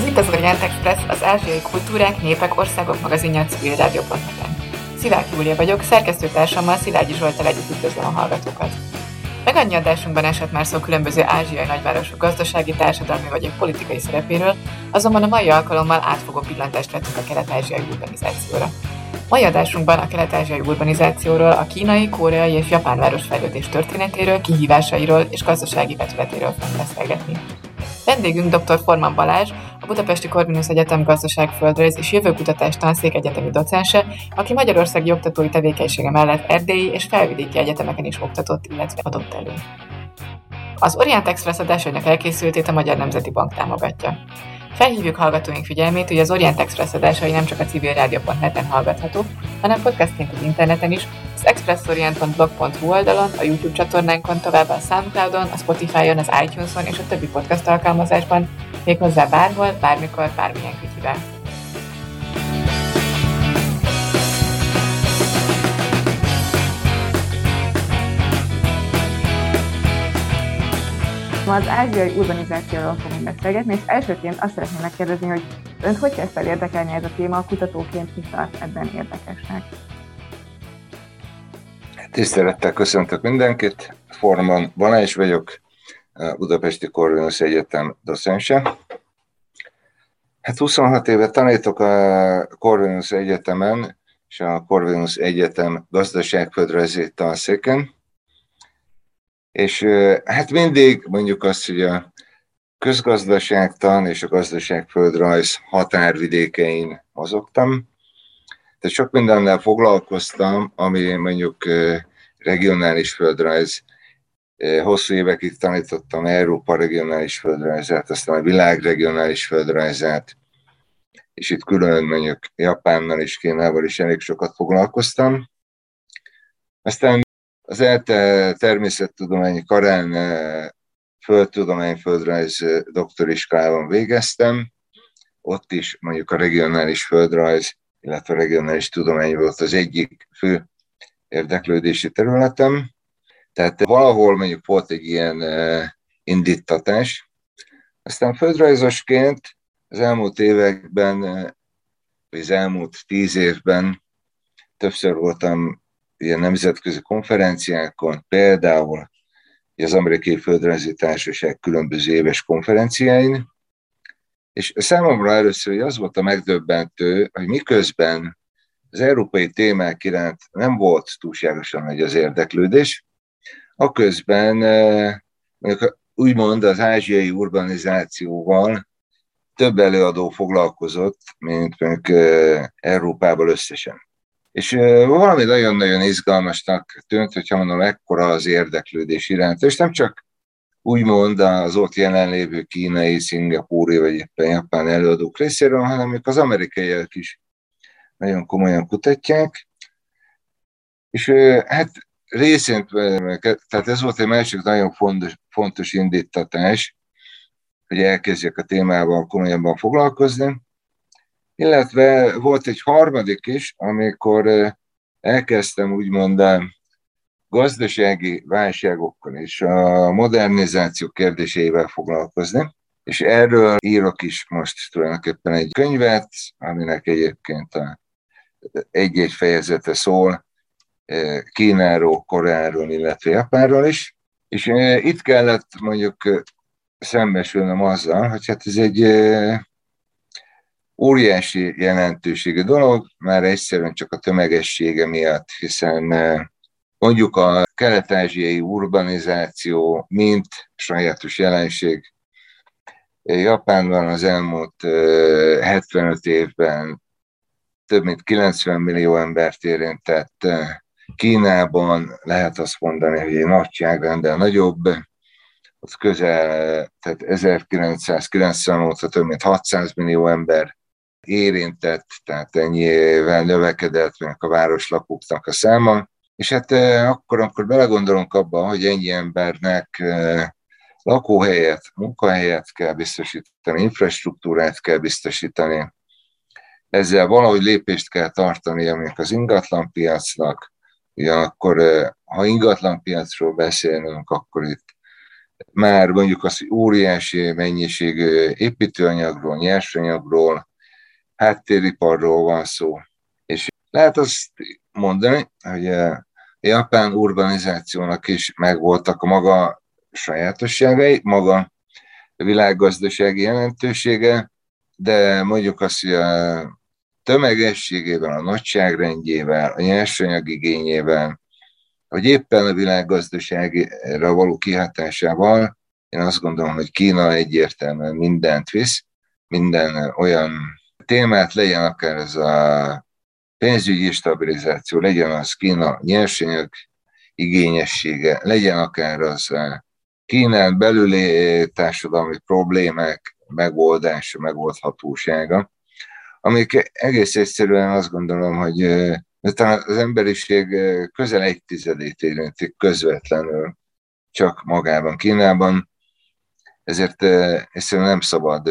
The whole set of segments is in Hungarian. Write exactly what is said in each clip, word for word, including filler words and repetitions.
Ez itt az Orient Express, az ázsiai kultúrák, népek, országok magazinja a civilradio pont net. Szilágyi Júlia vagyok, szerkesztőtársammal, Szilágyi Zsolttal együtt üdvözlöm a hallgatókat. Meg annyi adásunkban esett már szó különböző ázsiai nagyvárosok gazdasági, társadalmi vagy politikai szerepéről, azonban a mai alkalommal átfogó pillantást vettünk a kelet-ázsiai urbanizációra. Mai adásunkban a kelet-ázsiai urbanizációról, a kínai, koreai és japán városfejlődés történetéről, kihívásairól és gazdasági vetületéről fogunk beszélgetni. Vendégünk doktor Forman Balázs, a Budapesti Corvinus Egyetem gazdaságföldrajz és jövőkutatás tanszék egyetemi docense, aki magyarországi oktatói tevékenysége mellett erdélyi és felvidéki egyetemeken is oktatott, illetve adott elő. Az Orient Express adásainak elkészültét a Magyar Nemzeti Bank támogatja. Felhívjuk hallgatóink figyelmét, hogy az Orient Express adásai nem csak a civilradio pont net-en hallgathatók, hanem podcastként az interneten is, az expressorient pont blog pont hu oldalon, a YouTube csatornánkon, továbbá a SoundCloudon, a Spotify-on, az iTunes-on és a többi podcast alkalmazásban, méghozzá bárhol, bármikor, bármilyen kütyüvel. Ma az ázsiai urbanizációról fogunk beszélgetni, és elsőként azt szeretném megkérdezni, hogy önt hogy kezd el érdekelni ez a téma, a kutatóként mi tart ebben érdekesnek? Tisztelettel köszöntök mindenkit, Forman Balázs vagyok, Budapesti Corvinus Egyetem docense. Hát huszonhat éve tanítok a Corvinus Egyetemen és a Corvinus Egyetem gazdaságföldrajzi tanszéken, és hát mindig mondjuk azt, hogy a közgazdaságtan és a gazdaságföldrajz határvidékein mozogtam. Tehát sok mindennel foglalkoztam, ami mondjuk regionális földrajz. Hosszú évekig tanítottam Európa regionális földrajzát, aztán a világ regionális földrajzát, és itt külön mondjuk Japánnal és Kínával is elég sokat foglalkoztam. Aztán az ELTE természettudományi karán földtudomány-földrajz doktoriskolában végeztem, ott is mondjuk a regionális földrajz, illetve a regionális tudomány volt az egyik fő érdeklődési területem. Tehát valahol mondjuk volt egy ilyen indítatás. Aztán földrajzosként az elmúlt években, vagy az elmúlt tíz évben többször voltam ilyen nemzetközi konferenciákon, például az Amerikai Földrajzi Társaság különböző éves konferenciáin, és számomra először az volt a megdöbbentő, hogy miközben az európai témák iránt nem volt túlságosan nagy az érdeklődés, aközben mondjuk úgymond az ázsiai urbanizációval több előadó foglalkozott, mint mondjuk Európában összesen. És valami nagyon-nagyon izgalmasnak tűnt, hogyha mondom, ekkora az érdeklődés iránt, és nem csak úgymond az ott jelenlévő kínai, szingapúri vagy éppen japán előadók részéről, hanem ők az amerikaiak is nagyon komolyan kutatják. És hát részint, tehát ez volt egy másik nagyon fontos, fontos indítatás, hogy elkezdjek a témával komolyabban foglalkozni. Illetve volt egy harmadik is, amikor elkezdtem úgymond gazdasági válságokkal és a modernizáció kérdéseivel foglalkozni, és erről írok is most tulajdonképpen egy könyvet, aminek egyébként a egy-egy fejezete szól Kínáról, Koreáról, illetve Japánról is, és itt kellett mondjuk szembesülnöm azzal, hogy hát ez egy óriási jelentőségű dolog, már egyszerűen csak a tömegessége miatt, hiszen mondjuk a kelet-ázsiai urbanizáció, mint sajátos jelenség, Japánban az elmúlt hetvenöt évben több mint kilencven millió embert érintett, Kínában lehet azt mondani, hogy egy nagyságrendel nagyobb, ott közel, tehát ezerkilencszázkilencven óta több mint hatszáz millió ember érintett, tehát ennyivel növekedett meg a város lakóknak a száma, és hát akkor, amikor belegondolunk abban, hogy ennyi embernek lakóhelyet, munkahelyet kell biztosítani, infrastruktúrát kell biztosítani, ezzel valahogy lépést kell tartani, amik az ingatlanpiacnak, ugyanakkor, ha ingatlanpiacról beszélünk, akkor itt már mondjuk az óriási mennyiség építőanyagról, nyersanyagról, háttériparról van szó. És lehet azt mondani, hogy a japán urbanizációnak is megvoltak a maga sajátosságai, maga világgazdasági jelentősége, de mondjuk azt, hogy a tömegességével, a nagyságrendjével, a nyersanyag igényével, hogy éppen a világgazdaságra való kihatásával, én azt gondolom, hogy Kína egyértelműen mindent visz, minden olyan témát, legyen akár ez a pénzügyi stabilizáció, legyen az Kína nyersanyag igényessége, legyen akár az a Kínán belüli társadalmi problémák megoldása, megoldhatósága, amik egész egyszerűen azt gondolom, hogy az emberiség közel egy tizedét érintik közvetlenül csak magában Kínában, ezért egyszerűen nem szabad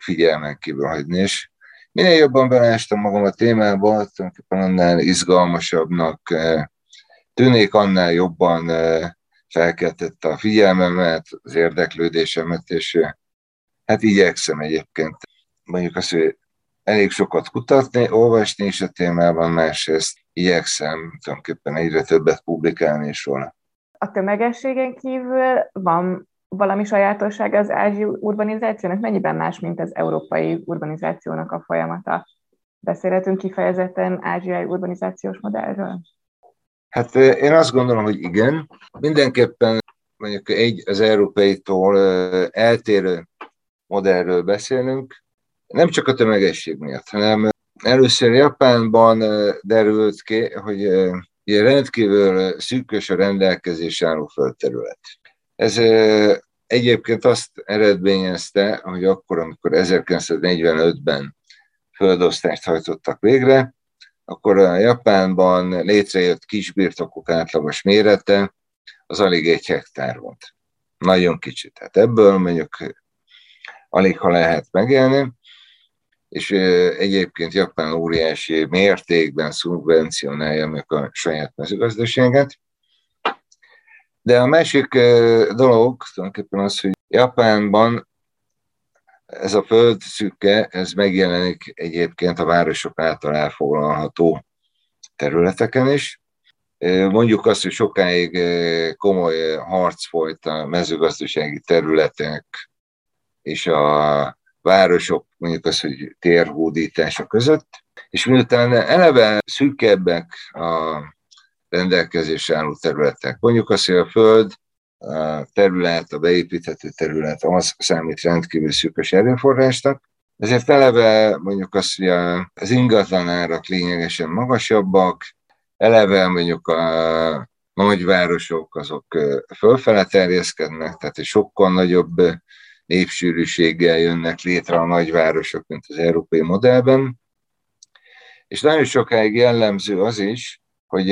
figyelmen kívül hagyni. És minél jobban belástam magam a témába, tulajdonképpen annál izgalmasabbnak tűnik, annál jobban felkeltette a figyelmemet, az érdeklődésemet, és hát igyekszem egyébként mondjuk azt, hogy elég sokat kutatni, olvasni is a témában, másrészt igyekszem tulajdonképpen egyre többet publikálni is róla. A tömegességen kívül van valami sajátossága az ázsiai urbanizációnak? Mennyiben más, mint az európai urbanizációnak a folyamata? Beszélhetünk kifejezetten ázsiai urbanizációs modellről? Hát én azt gondolom, hogy igen. Mindenképpen mondjuk egy az európaitól eltérő modellről beszélünk, nem csak a tömegesség miatt, hanem először Japánban derült ki, hogy rendkívül szűkös a rendelkezés álló földterület. Ez egyébként azt eredményezte, hogy akkor, amikor ezerkilencszáznegyvenötben földosztást hajtottak végre, akkor a Japánban létrejött kisbirtokok átlagos mérete, az alig egy hektár volt. Nagyon kicsit. Tehát ebből mondjuk alig, ha lehet megélni, és egyébként Japán óriási mértékben szubvencionálja meg a saját mezőgazdaságát. De a másik dolog tulajdonképpen az, hogy Japánban ez a föld szűke, ez megjelenik egyébként a városok által elfoglalható területeken is. Mondjuk azt, hogy sokáig komoly harc folyt a mezőgazdasági területek és a városok, mondjuk az, hogy térhódítása között, és miután eleve szűkebbek a rendelkezésre álló területek. Mondjuk azt, hogy a föld, a terület, a beépíthető terület, az számít rendkívül szűkös erőforrásnak, ezért eleve mondjuk azt, hogy az ingatlan árak lényegesen magasabbak, eleve mondjuk a nagyvárosok azok fölfele terjeszkednek, tehát egy sokkal nagyobb népsűrűséggel jönnek létre a nagyvárosok, mint az európai modellben. És nagyon sokáig jellemző az is, hogy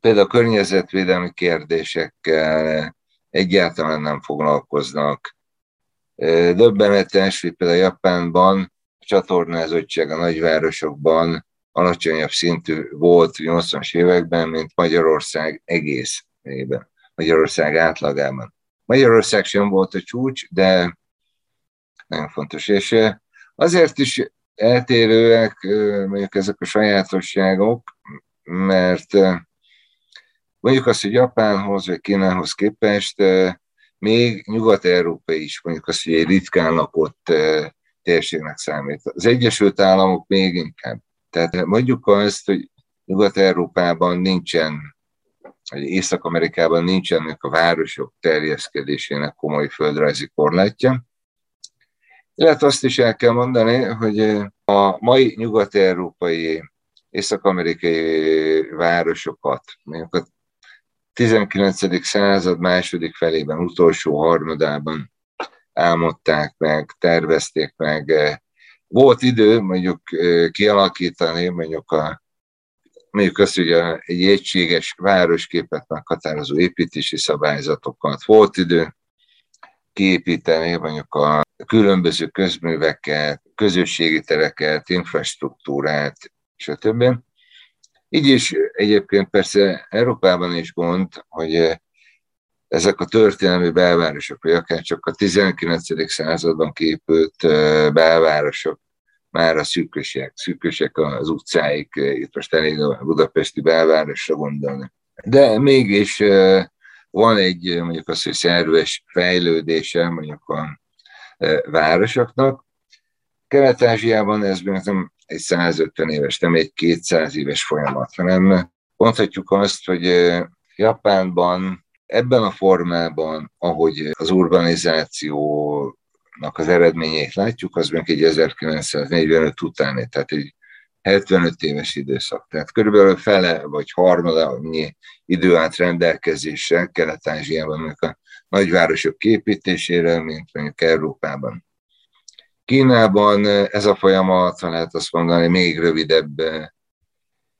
például a környezetvédelmi kérdésekkel egyáltalán nem foglalkoznak. Döbbenetes, hogy például Japánban a csatornázottság a nagyvárosokban alacsonyabb szintű volt nyolcvanas években, mint Magyarország egészében, Magyarország átlagában. Magyarország sem volt a csúcs, de nagyon fontos. És azért is eltérőek mondjuk ezek a sajátosságok, mert mondjuk azt, hogy Japánhoz vagy Kínához képest még Nyugat-Európa is mondjuk azt, hogy egy ritkán lakott térségnek számít. Az Egyesült Államok még inkább. Tehát mondjuk azt, hogy Nyugat-Európában nincsen, hogy Észak-Amerikában nincsenek a városok terjeszkedésének komoly földrajzi korlátja. Illetve azt is el kell mondani, hogy a mai nyugat-európai, észak-amerikai városokat, mondjuk a tizenkilencedik század második felében, utolsó harmadában álmodták meg, tervezték meg. Volt idő mondjuk kialakítani, mondjuk a mondjuk azt, hogy egy egységes városképet meghatározó építési szabályzatokat volt idő kiépíteni, mondjuk a különböző közműveket, közösségi tereket, infrastruktúrát, stb. Így is egyébként persze Európában is gond, hogy ezek a történelmi belvárosok, vagy akár csak a tizenkilencedik században képült belvárosok, már a szűkösek, szűkösek az utcáik, itt most elég a budapesti belvárosra gondolni. De mégis van egy, mondjuk az, hogy szerves fejlődése mondjuk a városoknak. Kelet-Ázsiában ez még nem egy százötven éves, nem egy kétszáz éves folyamat, hanem mondhatjuk azt, hogy Japánban ebben a formában, ahogy az urbanizációnak az eredményeit látjuk, az még egy ezerkilencszáznegyvenöt utáni, tehát egy hetvenöt éves időszak. Tehát körülbelül fele vagy harmadannyi idő állt rendelkezésre Kelet-Ázsiában, mint a nagyvárosok képítésére, mint mondjuk Európában. Kínában ez a folyamat, ha lehet azt mondani, még rövidebb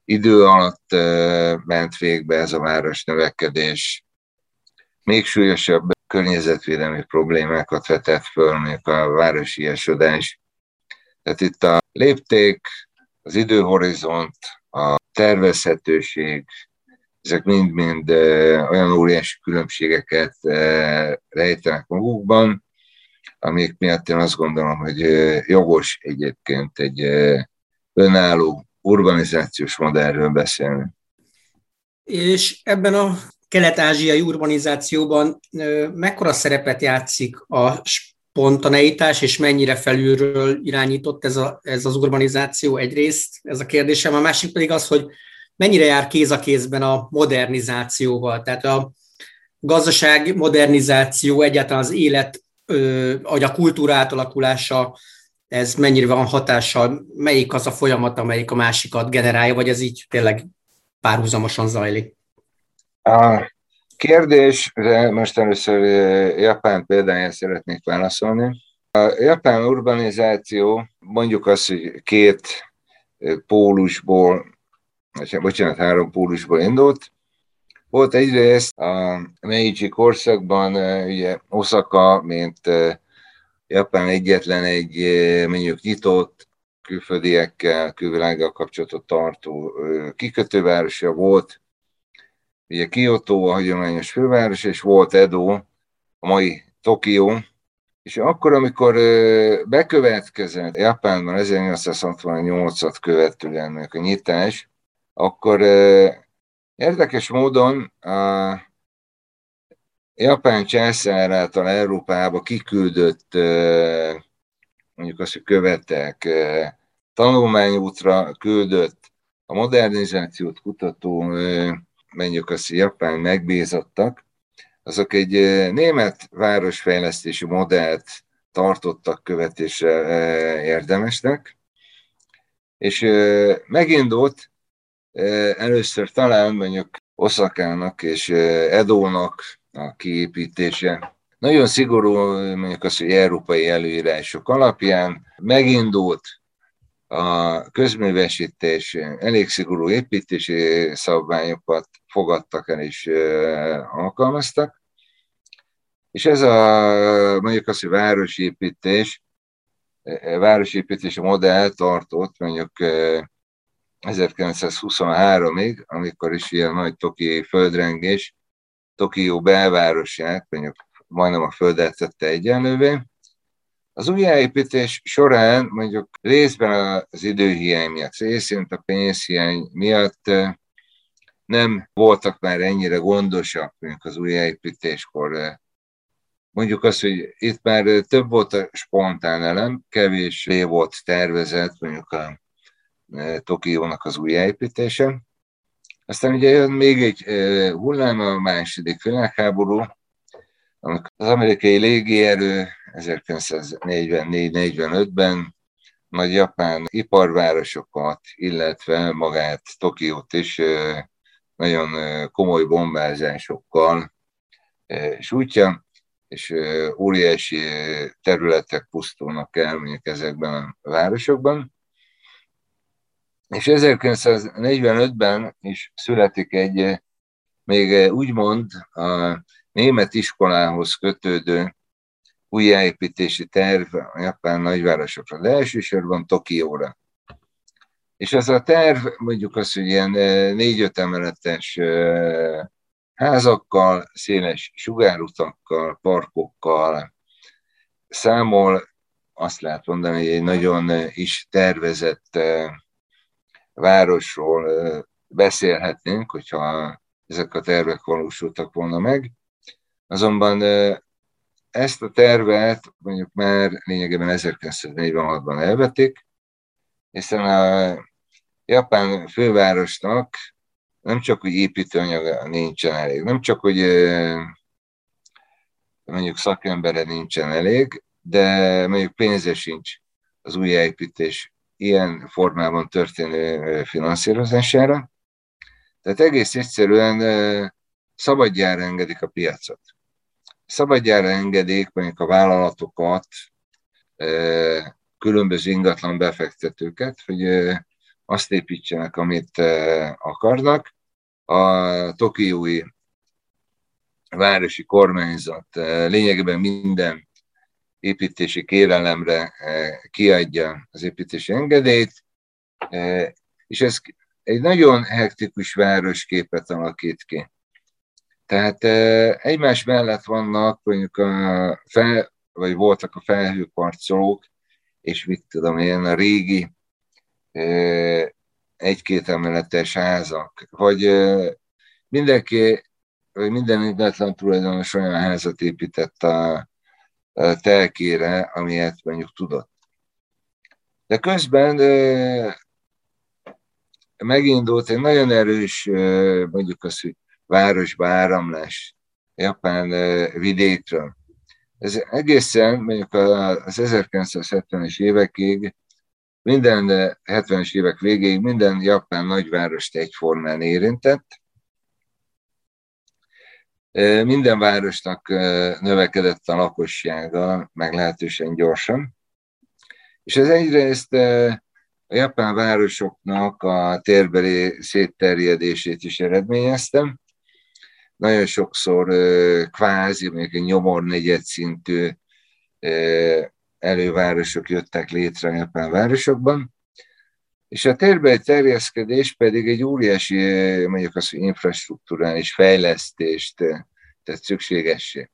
idő alatt ment végbe ez a városnövekedés. Még súlyosabb környezetvédelmi problémákat vetett föl, mint a városiasodás. Tehát itt a lépték, az időhorizont, a tervezhetőség, ezek mind-mind olyan óriási különbségeket rejtenek magukban, amik miatt én azt gondolom, hogy jogos egyébként egy önálló urbanizációs modellről beszélni. És ebben a kelet-ázsiai urbanizációban mekkora szerepet játszik a spontaneitás, és mennyire felülről irányított ez, a, ez az urbanizáció egyrészt? Ez a kérdésem. A másik pedig az, hogy mennyire jár kéz a kézben a modernizációval. Tehát a gazdaság modernizáció, egyáltalán az élet, vagy a kultúra átalakulása, ez mennyire van hatással, melyik az a folyamat, amelyik a másikat generálja, vagy ez így tényleg párhuzamosan zajlik? A kérdés, de most először Japán példáján szeretnék válaszolni. A japán urbanizáció, mondjuk azt, hogy két pólusból, bocsánat, három pólusból indult. Volt egyrészt a Meiji korszakban, ugye Osaka, mint Japán egyetlen egy mondjuk nyitott, külföldiekkel, külvilággal kapcsolatot tartó kikötővárosa volt. Ugye Kyoto a hagyományos főváros, és volt Edo, a mai Tokió. És akkor, amikor bekövetkezett Japánban ezernyolcszázhatvannyolcat követően a nyitás, akkor érdekes módon a japán császár által Európába kiküldött, mondjuk azt, hogy követek, tanulmányútra küldött a modernizációt kutató, mondjuk azt, hogy japán megbízottak, azok egy német városfejlesztési modellt tartottak követésre érdemesnek, és megindult először talán mondjuk Oszakának és Edónak a kiépítése. Nagyon szigorú, mondjuk azt, hogy európai előírások alapján megindult a közművesítés, elég szigorú építési szabványokat fogadtak el és alkalmaztak. És ez a, mondjuk azt, hogy városépítés, városépítési modell tartott mondjuk ezerkilencszázhuszonháromig, amikor is ilyen nagy tokiói földrengés Tokió belvárosát, mondjuk majdnem a földet tette egyenlővé. Az újjáépítés során mondjuk részben az időhiány miatt, részint a pénzhiány miatt nem voltak már ennyire gondosak, mondjuk az újjáépítéskor. Mondjuk azt, hogy itt már több volt a spontán elem, kevésbé volt tervezett mondjuk a Tokiónak az újjáépítése. Aztán ugye jön még egy hullám, a második világháború, amikor az amerikai légierő ezerkilencszáznegyvennégy negyvenötben nagy japán iparvárosokat, illetve magát Tokiót is nagyon komoly bombázásokkal sújtja, és óriási területek pusztulnak el mondjuk ezekben a városokban. És ezerkilencszáznegyvenötben is születik egy, még úgymond a német iskolához kötődő újjáépítési terv a japán nagyvárosokra, de elsősorban Tokióra. És az a terv, mondjuk azt, hogy ilyen négy-öt emeletes házakkal, széles sugárutakkal, parkokkal számol, azt lehet mondani, hogy egy nagyon is tervezett városról beszélhetnénk, hogyha ezek a tervek valósultak volna meg. Azonban ezt a tervet mondjuk már lényegében ezerkilencszáznegyvenhatban elvették, hiszen a japán fővárosnak nem csak, hogy építőanyaga nincsen elég, nem csak, hogy mondjuk szakembere nincsen elég, de mondjuk pénze sincs az újjáépítés ilyen formában történő finanszírozására. Tehát egész egyszerűen szabadjára engedik a piacot. Szabadjára engedik mondjuk a vállalatokat, különböző ingatlan befektetőket, hogy azt építsenek, amit akarnak. A tokiói városi kormányzat lényegében minden építési kérelemre kiadja az építési engedélyt, és ez egy nagyon hektikus városképet alakít ki. Tehát egymás mellett vannak, mondjuk a fel, vagy voltak a felhőkarcolók, és mit tudom én, a régi egy-két emeletes házak, vagy mindenki, vagy minden ingatlan tulajdonos olyan házat épített a telkére, amilyet mondjuk tudott. De közben megindult egy nagyon erős, mondjuk az, hogy városba áramlás japán vidékről. Ez egészen mondjuk az ezerkilencszázhetvenes évekig, minden hetvenes évek végéig minden japán nagyvárost egyformán érintett. Minden városnak növekedett a lakossága meglehetősen gyorsan. És ez egyrészt a japán városoknak a térbeli szétterjedését is eredményezte. Nagyon sokszor kvázi, mondjuk egy nyomor negyedszintű elővárosok jöttek létre a japán városokban, és a térbeli terjeszkedés pedig egy óriási, mondjuk az, hogy infrastruktúrális fejlesztést tett szükségessé.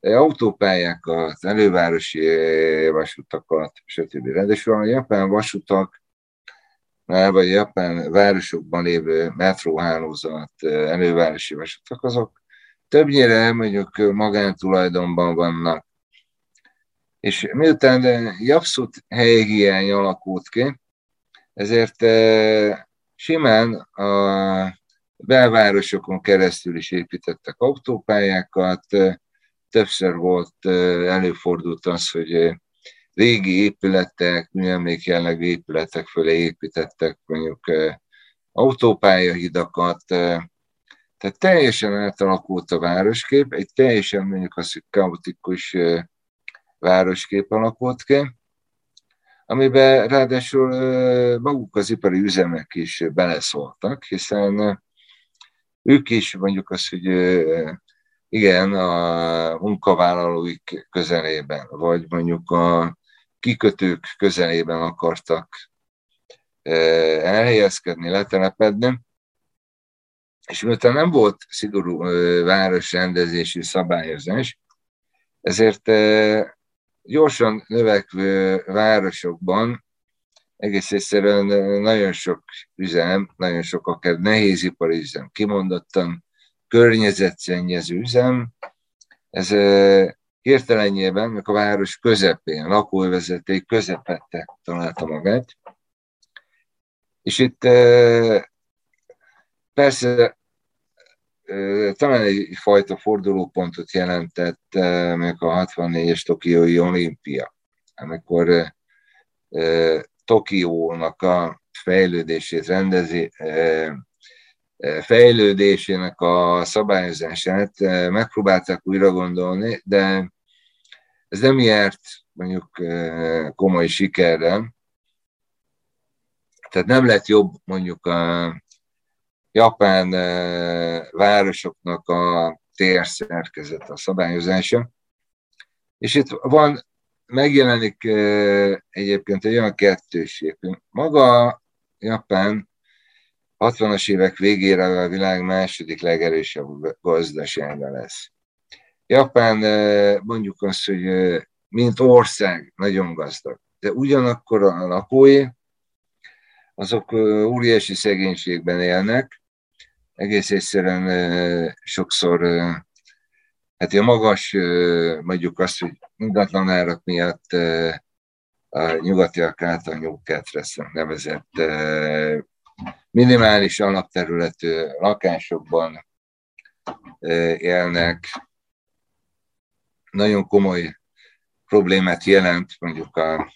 Autópályákat, elővárosi vasutakat, stb. Ráadásul a japán vasutak, vagy a japán városokban lévő metróhálózat, elővárosi vasutak, azok többnyire mondjuk magántulajdonban vannak. És miután abszolút helyhiány alakult ki, ezért simán a belvárosokon keresztül is építettek autópályákat, többször volt, előfordult az, hogy régi épületek, műemlékjellegű épületek fölé építettek mondjuk autópályahidakat, tehát teljesen átalakult a városkép, egy teljesen mondjuk az, hogy kaotikus városkép alakult ki, amiben ráadásul maguk az ipari üzemek is beleszóltak, hiszen ők is mondjuk az, hogy igen, a munkavállalóik közelében, vagy mondjuk a kikötők közelében akartak elhelyezkedni, letelepedni, és miután nem volt szigorú városrendezési szabályozás, ezért gyorsan növekvő városokban egész egyszerűen nagyon sok üzem, nagyon sok akár nehézipari üzem, kimondottan környezetszennyező üzem, ez hirtelenjében, mikor a város közepén, lakóövezeték közepette találta magát. És itt persze talán egyfajta fordulópontot jelentett mondjuk a hatvannégyes tokiói olimpia, amikor Tokiónak a fejlődését rendezi, fejlődésének a szabályozását megpróbálták újra gondolni, de ez nem járt mondjuk komoly sikerrel. Tehát nem lett jobb mondjuk a japán városoknak a térszerkezet, a szabályozása. És itt van, megjelenik egyébként egy olyan kettőség. Maga Japán hatvanas évek végére a világ második legerősebb gazdasága lesz. Japán, mondjuk azt, hogy mint ország nagyon gazdag, de ugyanakkor a lakói, azok óriási szegénységben élnek, egész egyszerűen sokszor, hát a magas, mondjuk azt, hogy ingatlan árak miatt a nyugatiak által nyugketrecnek nevezett minimális alapterületű lakásokban élnek. Nagyon komoly problémát jelent mondjuk a...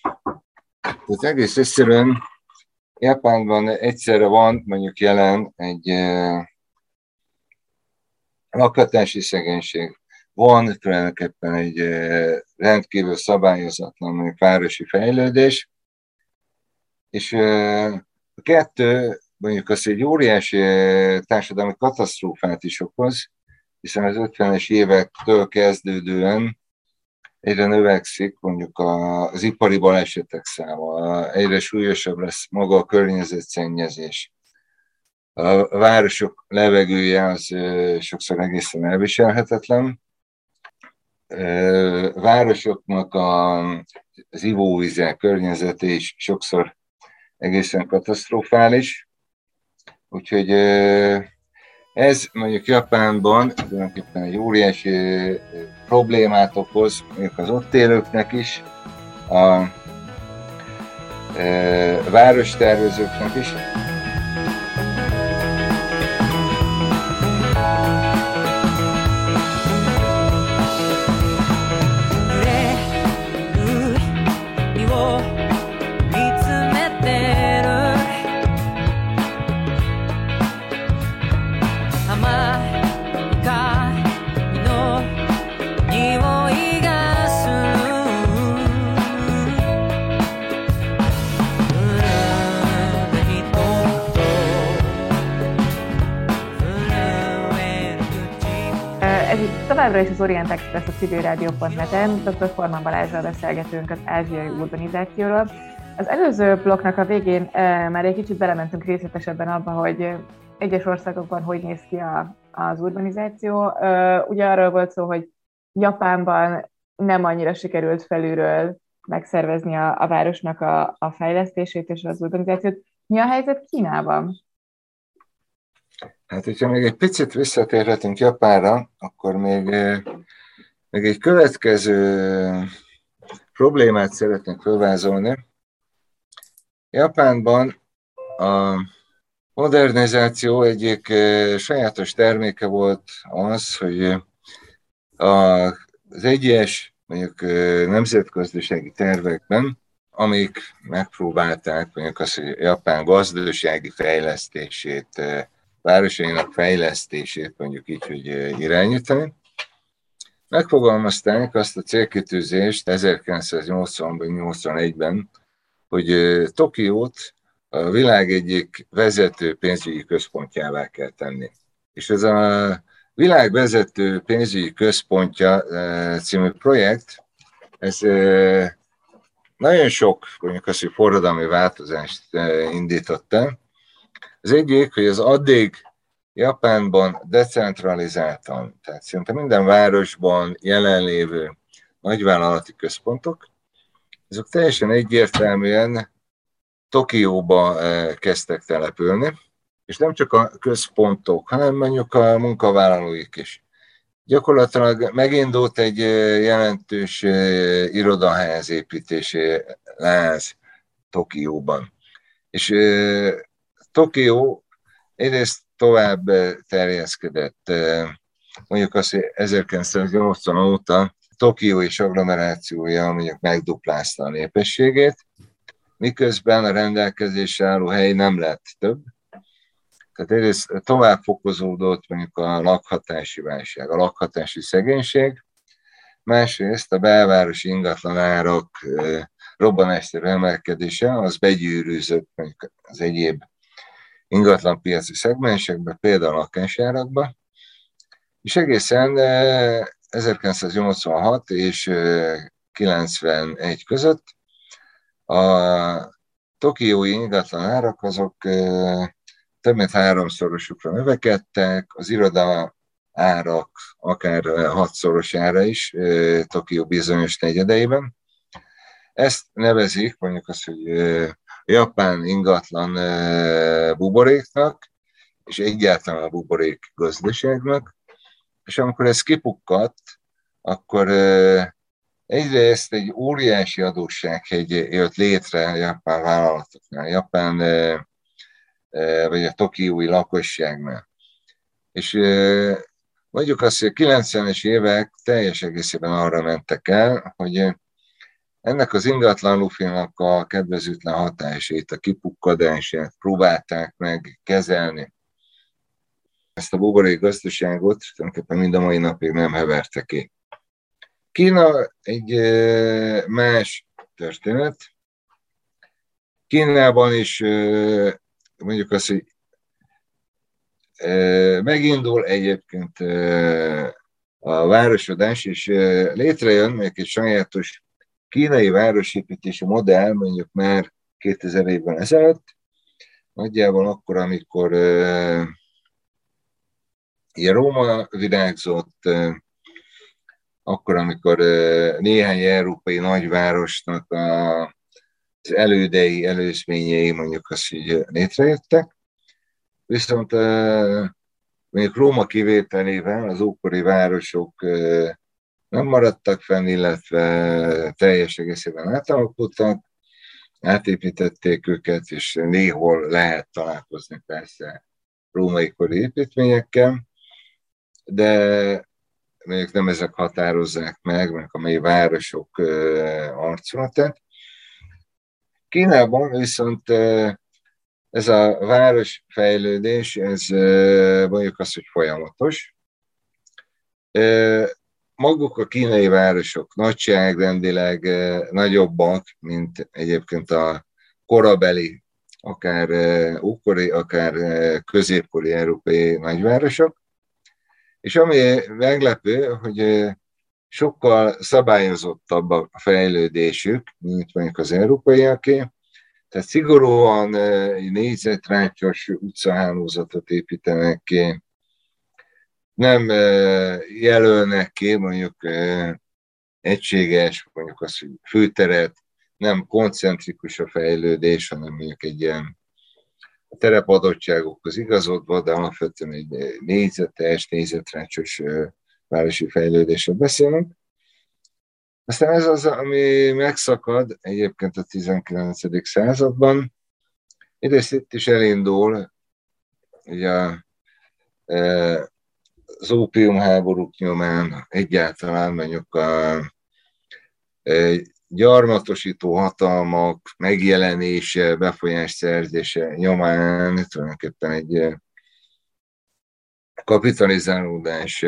Tehát egész egyszerűen Japánban egyszerre van mondjuk jelen egy lakhatási szegénység, van tulajdonképpen egy rendkívül szabályozatlan városi fejlődés, és a kettő mondjuk azt egy óriási társadalmi katasztrófát is okoz, hiszen az ötvenes évektől kezdődően egyre növekszik mondjuk az ipari balesetek száma, egyre súlyosabb lesz maga a környezetszennyezés. A városok levegője az sokszor egészen elviselhetetlen. Városoknak az ivóvíze környezete is sokszor egészen katasztrofális. Úgyhogy ez mondjuk Japánban tulajdonképpen egy óriási problémát okoz mondjuk az ott élőknek is, a e, várostervezőknek is. Továbbra is az Orient Express a civil rádió pont net-en, doktor Forman Balázsral beszélgetünk az ázsiai urbanizációról. Az előző blokknak a végén már egy kicsit belementünk részletesebben abba, hogy egyes országokban hogy néz ki a, az urbanizáció. Ugye arról volt szó, hogy Japánban nem annyira sikerült felülről megszervezni a, a városnak a, a fejlesztését és az urbanizációt. Mi a helyzet Kínában? Hát, hogyha még egy picit visszatérhetünk Japánra, akkor még, még egy következő problémát szeretnék felvázolni. Japánban a modernizáció egyik sajátos terméke volt az, hogy az egyes, mondjuk nemzetgazdasági tervekben, amik megpróbálták mondjuk azt, hogy Japán gazdasági fejlesztését, városainak fejlesztését mondjuk így, hogy irányítani. Megfogalmazták azt a célkitűzést ezerkilencszáznyolcvanban, nyolcvanegyben, hogy Tokiót a világ egyik vezető pénzügyi központjává kell tenni. És ez a világ vezető pénzügyi központja című projekt, ez nagyon sok mondjuk azt, hogy forradalmi változást indította. Az egyik, hogy az addig Japánban decentralizáltan, tehát szinte minden városban jelenlévő nagyvállalati központok, azok teljesen egyértelműen Tokióba kezdtek települni, és nem csak a központok, hanem mondjuk a munkavállalóik is. Gyakorlatilag megindult egy jelentős irodaház építési láz Tokióban. És Tokió egyrészt tovább terjeszkedett, mondjuk azt, hogy ezerkilencszáznyolcvan óta Tokió és agglomerációja mondjuk megduplázta a népességét, miközben a rendelkezésre álló hely nem lett több. Tehát egyrészt tovább fokozódott mondjuk a lakhatási válság, a lakhatási szegénység, másrészt a belvárosi ingatlanárak robbanásszerű emelkedése, az begyűrűzött mondjuk az egyéb ingatlanpiaci szegmensekbe, például lakásárakba, és egészen ezerkilencszáznyolcvanhat és kilencvenegy között a tokiói ingatlanárak azok több mint háromszorosukra növekedtek, az iroda árak akár hatszorosára is Tokió bizonyos negyedeiben. Ezt nevezik, mondjuk azt, hogy japán ingatlan buboréknak, és egyáltalán a buborék gazdaságnak, és amikor ez kipukkadt, akkor egyrészt egy óriási adóssághegy jött létre a japán vállalatoknál, japán vagy a tokiói lakosságnál. És mondjuk azt, hogy a kilencvenes évek teljes egészében arra mentek el, hogy ennek az ingatlan lufinak a kedvezőtlen hatásait, a kipukkadását próbálták meg kezelni. Ezt a buborék gazdaságot tulajdonképpen mind a mai napig nem heverte ki. Kína egy más történet. Kínában is mondjuk azt, hogy megindul egyébként a városodás, és létrejön még egy sajátos kínai városépítési modell, mondjuk már kétezer évben ezelőtt, nagyjából akkor, amikor Róma virágzott, akkor, amikor néhány európai nagyvárosnak az elődei, előzményei mondjuk azt így létrejöttek. Viszont mondjuk Róma kivételével az ókori városok nem maradtak fenn, illetve teljes egészében átalakultak, átépítették őket, és néhol lehet találkozni persze római kori építményekkel, de még nem ezek határozzák meg, meg a mai városok arculatát. Kínában viszont ez a városfejlődés, ez mondjuk az, hogy folyamatos. Maguk a kínai városok nagyságrendileg nagyobbak, mint egyébként a korabeli, akár ókori, akár középkori európai nagyvárosok. És ami meglepő, hogy sokkal szabályozottabb a fejlődésük, mint mondjuk az európaiaké. Tehát szigorúan egy négyzetrátyos utcahálózatot építenek ki, nem jelölnek ki mondjuk egységes, mondjuk az, hogy főteret, nem koncentrikus a fejlődés, hanem mondjuk egy ilyen terepadottságokhoz igazodva, de alapvetően egy négyzetes, négyzetrácsos városi fejlődésről beszélünk. Aztán ez az, ami megszakad egyébként a tizenkilencedik században. Egyrészt itt is elindul ugye a, az ópiumháborúk nyomán, egyáltalán mondjuk a gyarmatosító hatalmak megjelenése, befolyás szerzése nyomán tulajdonképpen egy kapitalizálódás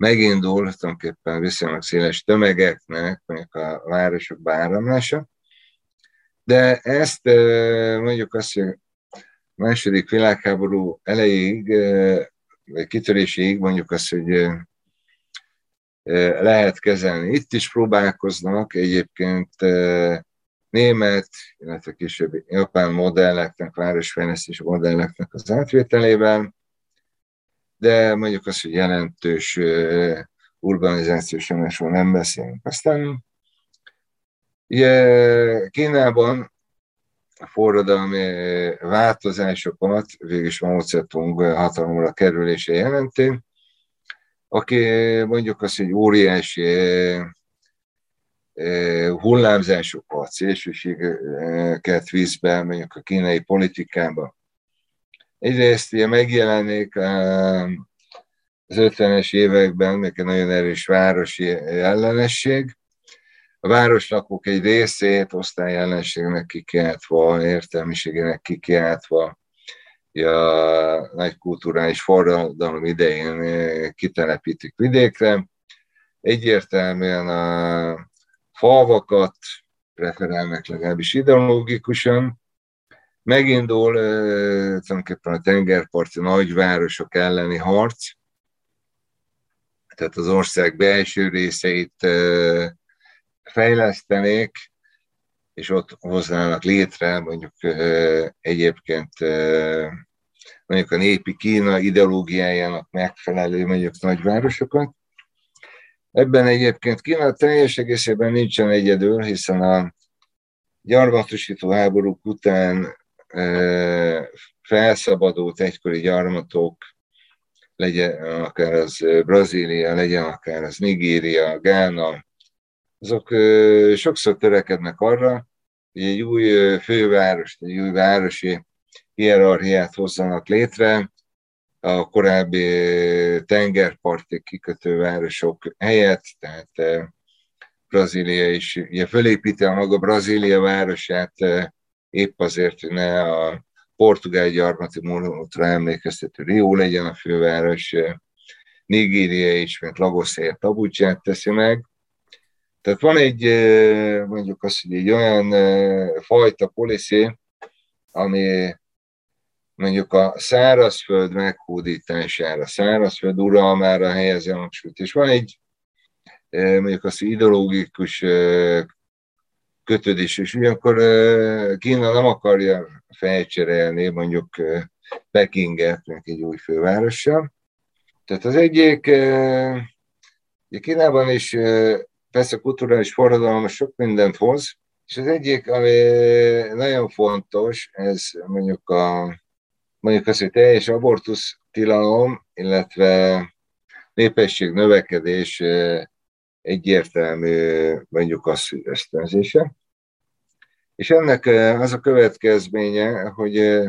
megindul, tulajdonképpen viszonylag széles tömegeknek mondjuk a városok beáramlása. De ezt mondjuk azt, hogy a második világháború elejéig, vagy kitöréséig mondjuk azt, hogy lehet kezelni. Itt is próbálkoznak egyébként német, illetve később japán modelleknek, városfejlesztési modelleknek az átvételében, de mondjuk azt, hogy jelentős urbanizációs nyomásról nem beszélünk. Aztán ugye Kínában a forradalmi változásokat végül is Mao Tse-tung hatalomra kerülése jelenti, aki mondjuk azt, hogy óriási hullámzásokat, szélsőségeket visz be mondjuk a kínai politikába. Egyrészt ugye megjelenik az ötvenes években még egy nagyon erős városi ellenesség. A városlakók egy részét osztályellenségnek kikiáltva, értelmiségének kikiáltva, a nagy kulturális forradalom idején kitelepítik vidékre. Egyértelműen a falvakat preferálnak legalábbis ideológikusan. Megindul tulajdonképpen a tengerparti nagyvárosok elleni harc, tehát az ország belső részeit fejlesztenék, és ott hoznának létre mondjuk egyébként mondjuk a népi Kína ideológiájának megfelelő, mondjuk nagyvárosokon. Ebben egyébként Kína teljes egészében nincsen egyedül, hiszen a gyarmatosító háborúk után e, felszabadult egykori gyarmatok, legyen akár az Brazília, legyen akár az Nigéria, Gána, azok e, sokszor törekednek arra, hogy egy új fővárost, egy új városi hierarchiát hozzanak létre, a korábbi tengerparti kikötővárosok helyett, tehát Brazília is ugye fölépíti a maga Brazília városát, épp azért, hogy ne a portugál gyarmati múltra emlékeztető Rio legyen a főváros, Nigéria is, mint Lagos helyett Abudzsát teszi meg. Tehát van egy, mondjuk azt, hogy egy olyan fajta policy, ami mondjuk a szárazföld meghódítására, szárazföld uralmára helyezi a hangsúlyt. És van egy mondjuk az ideológikus kötődés, és ugyanakkor Kína nem akarja felcserélni mondjuk Pekinget, mint egy új fővárossal. Tehát az egyik, Kínában is persze kulturális forradalom sok mindent hoz, és az egyik, ami nagyon fontos, ez mondjuk a mondjuk az, hogy teljes abortusz tilalom, illetve népesség növekedés egyértelmű, mondjuk az ösztönzése. És ennek az a következménye, hogy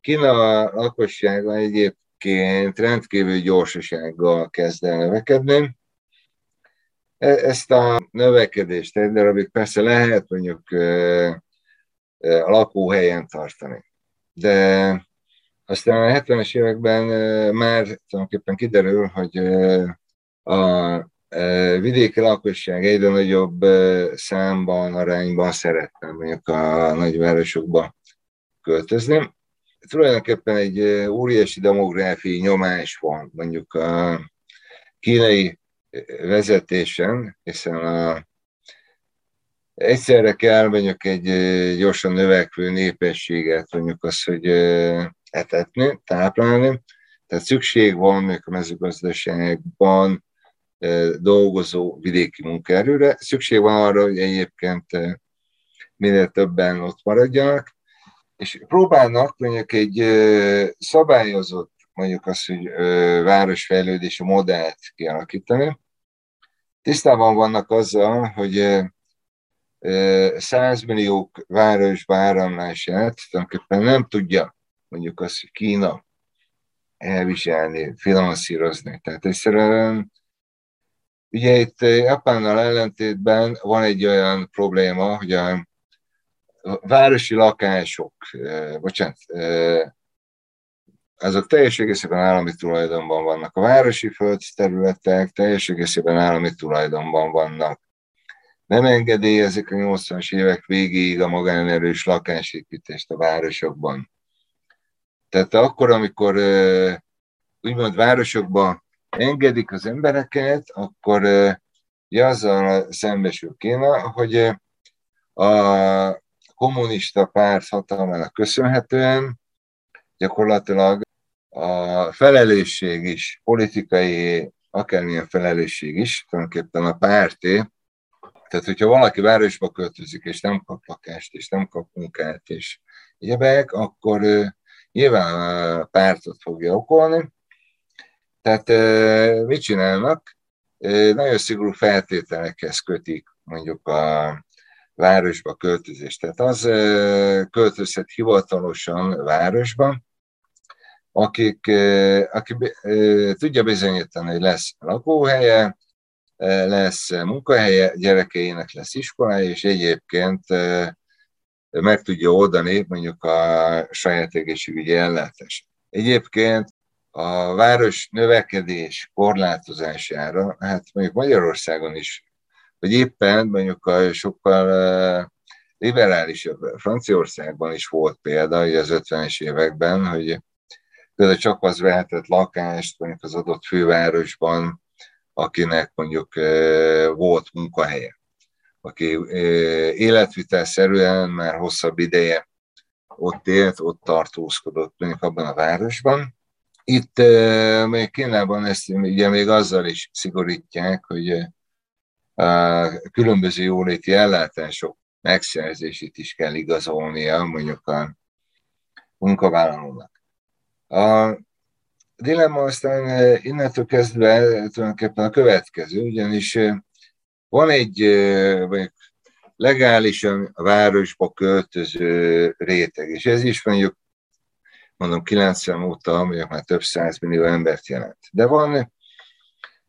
Kína lakossága egyébként rendkívül gyorsasággal kezd el növekedni. Ezt a növekedést egy darabig persze lehet mondjuk a lakóhelyen tartani. De aztán a hetvenes években már tulajdonképpen kiderül, hogy a vidéki lakosság egyre nagyobb számban, arányban szeretne mondjuk a nagyvárosokba költözni. Tulajdonképpen egy óriási demográfiai nyomás van mondjuk a kínai vezetésen, hiszen a egyszerre kell mondjuk egy gyorsan növekvő népességet, mondjuk azt, hogy etetni, táplálni. Tehát szükség van mondjuk a mezőgazdaságban dolgozó vidéki munkaerőre. Szükség van arra, hogy egyébként minél többen ott maradjanak, és próbálnak mondjuk egy szabályozott, mondjuk azt, hogy városfejlődési modellt kialakítani. Tisztában vannak azzal, hogy százmilliók városba áramlását tulajdonképpen nem tudja mondjuk azt, hogy Kína elviselni, finanszírozni. Tehát egyszerűen ugye itt Japánnal ellentétben van egy olyan probléma, hogy a városi lakások, bocsánat, azok teljes egészében állami tulajdonban vannak. A városi földterületek teljes egészében állami tulajdonban vannak. Nem engedélyezik a nyolcvanas évek végéig a magánerős lakásépítést a városokban. Tehát akkor, amikor úgymond városokban engedik az embereket, akkor azzal szembesül Kína, hogy a kommunista párt hatalmának köszönhetően gyakorlatilag a felelősség is, politikai, akármilyen felelősség is, tulajdonképpen a párté. Tehát, hogyha valaki városba költözik, és nem kap lakást, és nem kap munkát, és egyebek, akkor nyilván a pártot fogja okolni. Tehát mit csinálnak? Nagyon szigorú feltételekhez kötik mondjuk a városba költözést. Tehát az költözhet hivatalosan városba, akik, aki tudja bizonyítani, hogy lesz lakóhelye, lesz munkahelye, gyerekeinek lesz iskolája, és egyébként meg tudja oldani mondjuk a saját egészségügyi ellátást. Egyébként a város növekedés korlátozására, hát mondjuk Magyarországon is, vagy éppen mondjuk a sokkal liberálisabb Franciaországban is volt példa, ugye az ötvenes években, hogy például csak az vehetett lakást mondjuk az adott fővárosban, akinek mondjuk volt munkahelye, aki életvitelszerűen már hosszabb ideje ott élt, ott tartózkodott mondjuk abban a városban. Itt e, még Kínában ezt ugye még azzal is szigorítják, hogy a különböző jóléti ellátások megszerzését is kell igazolnia mondjuk a munkavállalónak. A dilemma aztán innentől kezdve tulajdonképpen a következő, ugyanis van egy vagy legálisan a városba költöző réteg, és ez is mondjuk, mondom, kilencven óta mondjuk már több százmillió embert jelent. De van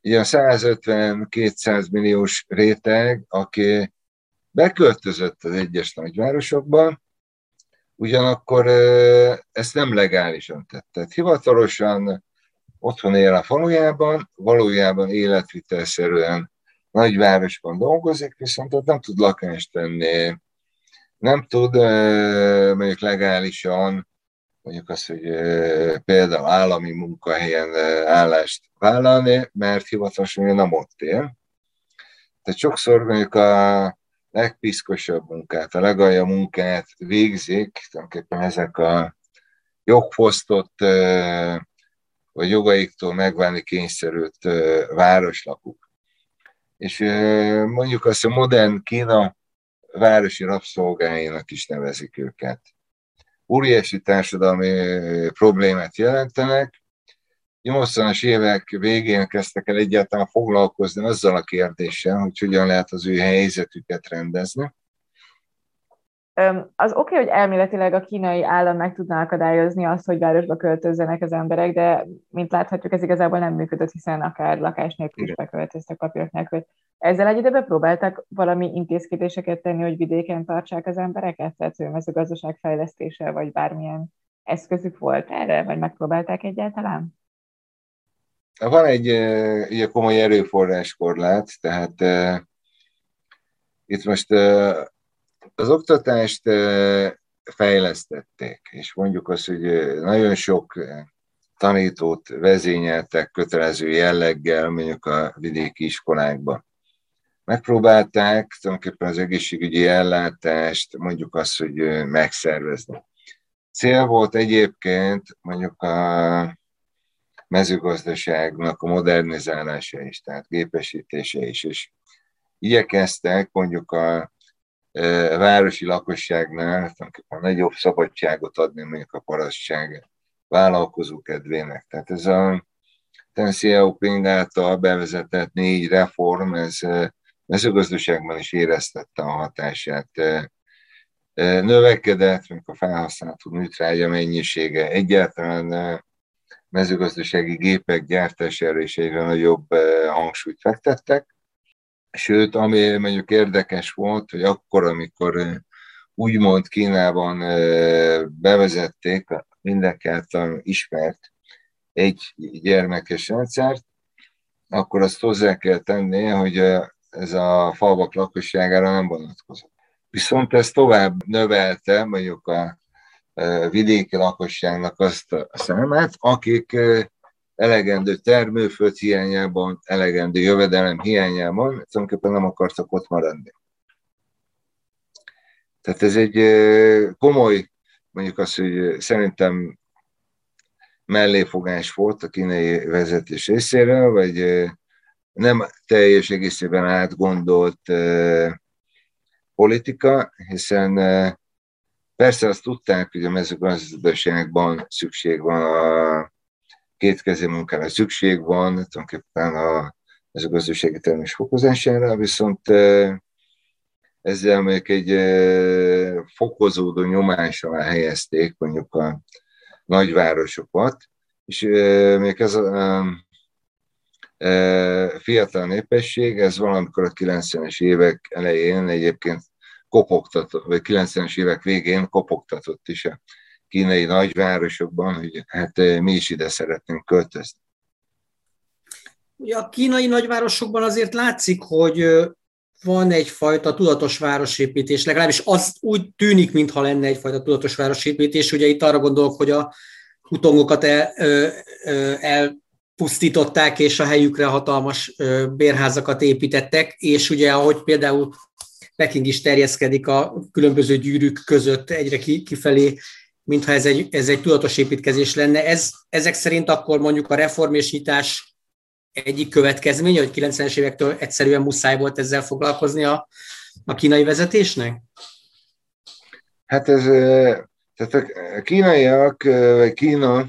ilyen százötven-kétszáz milliós réteg, aki beköltözött az egyes nagyvárosokba, ugyanakkor ezt nem legálisan tett. Tehát hivatalosan otthon él a falujában, valójában életvitelszerűen nagyvárosban dolgozik, viszont ott nem tud lakást venni, nem tud mondjuk legálisan, mondjuk azt, hogy például állami munkahelyen állást vállalni, mert hivatalosan nem ott él. Tehát sokszor mondjuk a legpiszkosabb munkát, a legalja munkát végzik, tulajdonképpen ezek a jogfosztott, vagy jogaiktól megválni kényszerült városlakuk. És mondjuk azt, a modern Kína városi rabszolgáinak is nevezik őket. Óriási társadalmi problémát jelentenek. nyolcvanas évek végén kezdtek el egyáltalán foglalkozni azzal a kérdéssel, hogy hogyan lehet az ő helyzetüket rendezni. Az oké, hogy elméletileg a kínai állam meg tudná akadályozni azt, hogy városba költözzenek az emberek, de mint láthatjuk, ez igazából nem működött, hiszen akár lakás nélkül is beköltöztek papírok nélkül. Ezzel egy időben próbáltak valami intézkedéseket tenni, hogy vidéken tartsák az embereket? Tehát mezőgazdaság fejlesztése, vagy bármilyen eszközük volt erre, vagy megpróbálták egyáltalán? Van egy, egy komoly erőforráskorlát, tehát e, itt most e, az oktatást e, fejlesztették, és mondjuk azt, hogy nagyon sok tanítót vezényeltek kötelező jelleggel mondjuk a vidéki iskolákba. Megpróbálták tulajdonképpen az egészségügyi ellátást mondjuk azt, hogy megszervezni. Cél volt egyébként mondjuk a mezőgazdaságnak a modernizálása is, tehát gépesítése is, és igyekeztek mondjuk a e, városi lakosságnál a nagyobb szabadságot adni mondjuk a parasztság vállalkozókedvének. Tehát ez a Ten Hsziao-ping által bevezetett négy reform, ez mezőgazdaságban is éreztette a hatását. E, e, növekedett, mondjuk a felhasználható műtrágya mennyisége, egyáltalán mezőgazdasági gépek gyártására is egyre nagyobb hangsúlyt fektettek. Sőt, ami mondjuk érdekes volt, hogy akkor, amikor úgymond Kínában bevezették mindenki által ismert egy gyermekes rendszert, akkor azt hozzá kell tenni, hogy ez a falvak lakosságára nem vonatkozott. Viszont ez tovább növelte mondjuk a vidéki lakosságnak azt a számát, akik elegendő termőföld hiányában, elegendő jövedelem hiányában tulajdonképpen nem akartak ott maradni. Tehát ez egy komoly, mondjuk azt, hogy szerintem melléfogás volt a kínai vezetés részéről, vagy nem teljes egészében átgondolt politika, hiszen persze azt tudták, hogy a mezőgazdaságban szükség van a kétkezi munkára, szükség van tulajdonképpen a mezőgazdasági termés fokozására, viszont ezzel még egy fokozódó nyomás alá helyezték mondjuk a nagyvárosokat, és még ez a fiatal népesség, ez valamikor a kilencvenes évek elején egyébként kopogtatott, vagy kilencvenes évek végén kopogtatott is a kínai nagyvárosokban, hogy hát mi is ide szeretnénk költözni. Ugye a kínai nagyvárosokban azért látszik, hogy van egyfajta tudatos városépítés, legalábbis az úgy tűnik, mintha lenne egyfajta tudatos városépítés. Ugye itt arra gondolok, hogy a hutongokat el, elpusztították, és a helyükre hatalmas bérházakat építettek, és ugye ahogy például Peking is terjeszkedik a különböző gyűrűk között, egyre kifelé mintha ez egy, ez egy tudatos építkezés lenne. Ez, ezek szerint akkor mondjuk a reformésítás egyik következménye, hogy kilencvenes évektől egyszerűen muszáj volt ezzel foglalkozni a, a kínai vezetésnek? Hát ez, tehát a kínaiak, vagy Kína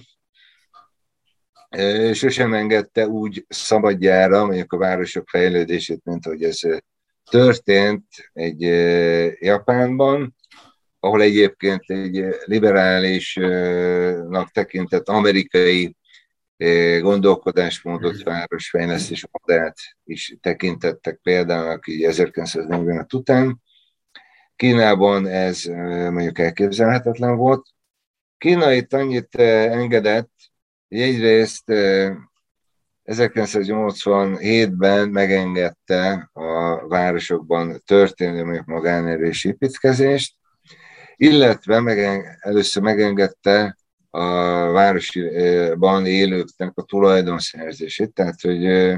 sosem engedte úgy szabadjára mondjuk a városok fejlődését, mint hogy ez történt egy Japánban, ahol egyébként egy liberálisnak tekintett amerikai gondolkodásmódot, városfejlesztés modellt is tekintettek például így ezerkilencszáznegyvenöt után. Kínában ez mondjuk elképzelhetetlen volt. Kína itt annyit engedett, hogy egyrészt ezerkilencszáznyolcvanhétben megengedte a városokban történő mondjuk magánerős építkezést, illetve megen, először megengedte a városban élőknek a tulajdonszerzését, tehát hogy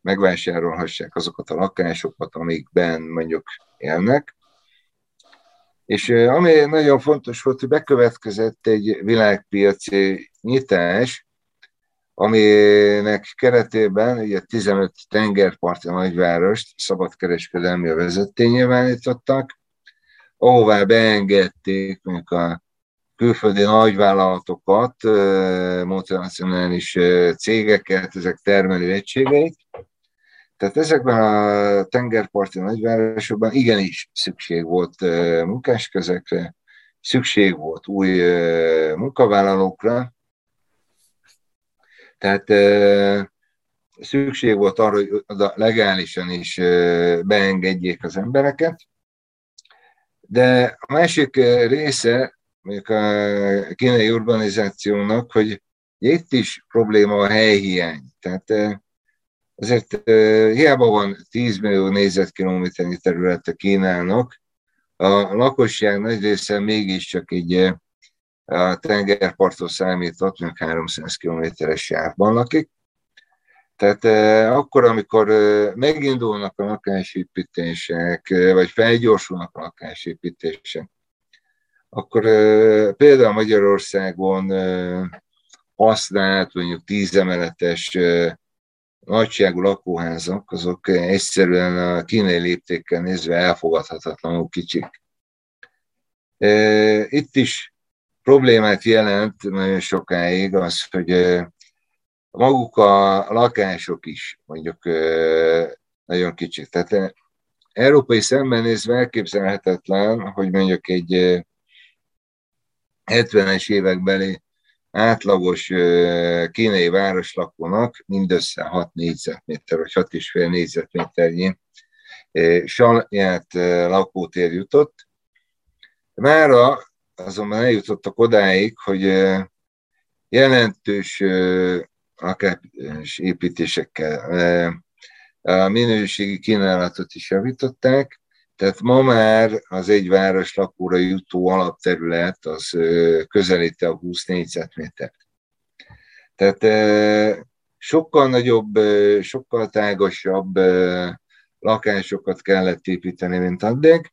megvásárolhassák azokat a lakásokat, amikben mondjuk élnek. És ami nagyon fontos volt, hogy bekövetkezett egy világpiaci nyitás, aminek keretében ugye tizenöt tengerparti nagyvárost szabadkereskedelmi övezetté nyilvánítottak, ahová beengedték mondjuk a külföldi nagyvállalatokat, multinacionális cégeket, ezek termelő egységeit. Tehát ezekben a tengerparti nagyvárosokban igenis szükség volt munkásközekre, szükség volt új munkavállalókra, tehát szükség volt arra, hogy legálisan is beengedjék az embereket. De a másik része mondjuk a kínai urbanizációnak, hogy itt is probléma a helyhiány. Tehát azért hiába van tíz millió négyzetkilométernyi terület a Kínának, a lakosság nagy része mégiscsak így a tengerparttól számított, mondjuk háromszáz kilométeres sávban lakik. Tehát akkor, amikor megindulnak a lakásépítések, vagy felgyorsulnak a lakásépítések, akkor például Magyarországon használt, mondjuk tíz emeletes nagyságú lakóházak, azok egyszerűen a kínai léptékkel nézve elfogadhatatlanul kicsik. Itt is problémát jelent nagyon sokáig az, hogy maguk a lakások is mondjuk nagyon kicsik. Tehát európai szemben nézve elképzelhetetlen, hogy mondjuk egy hetvenes évekbeli átlagos kínai városlakónak mindössze hat négyzetméter, vagy hat és fél négyzetméternyi saját lakótér jutott. Mára azonban eljutottak odáig, hogy jelentős építésekkel a minőségi kínálatot is javították, tehát ma már az egy város lakóra jutó alapterület az közelíti a húsz négyzetmétert. Tehát sokkal nagyobb, sokkal tágasabb lakásokat kellett építeni, mint addig,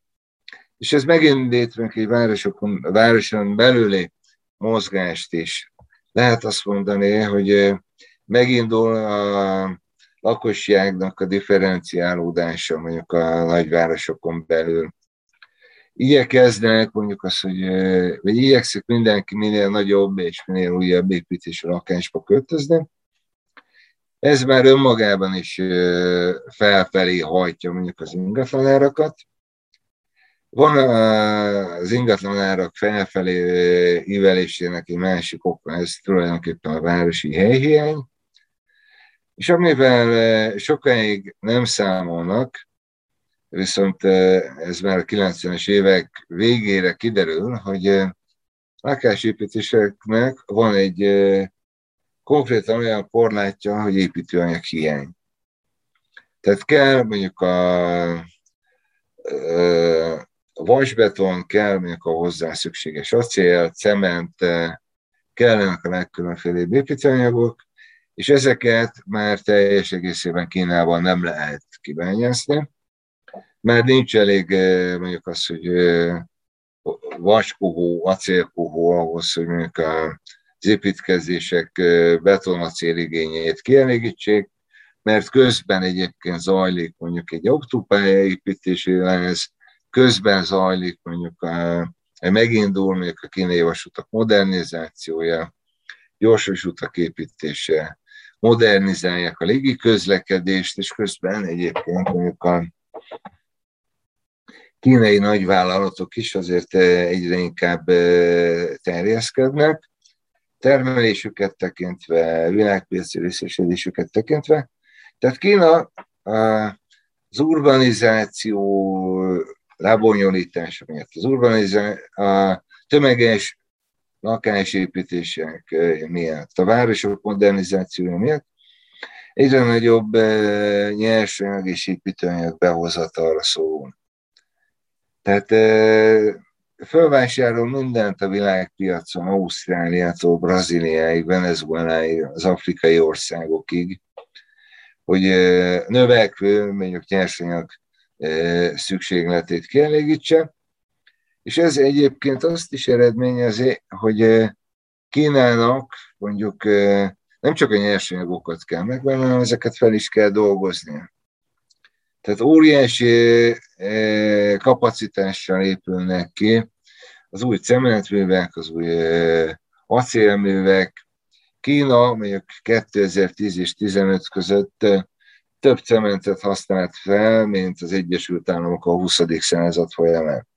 és ez megindítva egy városokon, városon belüli mozgást is. Lehet azt mondani, hogy megindul a lakosságnak a differenciálódása mondjuk a nagyvárosokon belül. Igyekeznek mondjuk azt, hogy vagy igyekszik mindenki minél nagyobb és minél újabb építésű lakásba költözni. Ez már önmagában is felfelé hajtja mondjuk az ingatlanárakat. Van az ingatlanárak felfelé ívelésének egy másik oka, ez tulajdonképpen a városi helyhiány. És amivel sokáig nem számolnak, viszont ez már a kilencvenes évek végére kiderül, hogy lakásépítéseknek van egy konkrétan olyan korlátja, hogy építőanyag hiány. Tehát kell mondjuk a, a vasbeton, kell mondjuk a hozzá szükséges acél, cement, kellenek a legkülönfélebb építőanyagok, és ezeket már teljes egészében Kínában nem lehet kibányászni. Már nincs elég mondjuk az, hogy vaskohó, acélkohó ahhoz, hogy mondjuk az építkezések betonacéligényét kielégítsék, mert közben egyébként zajlik mondjuk egy autópálya építésére, ez közben zajlik mondjuk a, megindul mondjuk a kínai vasutak modernizációja, gyorsvasutak építése, modernizálják a légiközlekedést, és közben egyébként mondjuk a kínai nagyvállalatok is azért egyre inkább terjeszkednek, termelésüket tekintve, világpiaci részesedésüket tekintve. Tehát Kína az urbanizáció lebonyolítása miatt, az urbanizáció, a tömeges lakásépítések miatt, a városok modernizációja miatt egyre nagyobb nyersanyag és építőanyag behozatalra szorul. Tehát fölvásárol mindent a világpiacon, Ausztráliától, Brazíliáig, Venezueláig, az afrikai országokig, hogy növekvő, mondjuk nyersanyag szükségletét kielégítse. És ez egyébként azt is eredményezi, hogy Kínának mondjuk nem csak a nyersanyagokat kell megvenni, hanem ezeket fel is kell dolgoznia. Tehát óriási kapacitással épülnek ki az új cementművek, az új acélművek. Kína mondjuk kétezer-tíz és tizenöt között több cementet használt fel, mint az Egyesült Államok a huszadik század folyamán.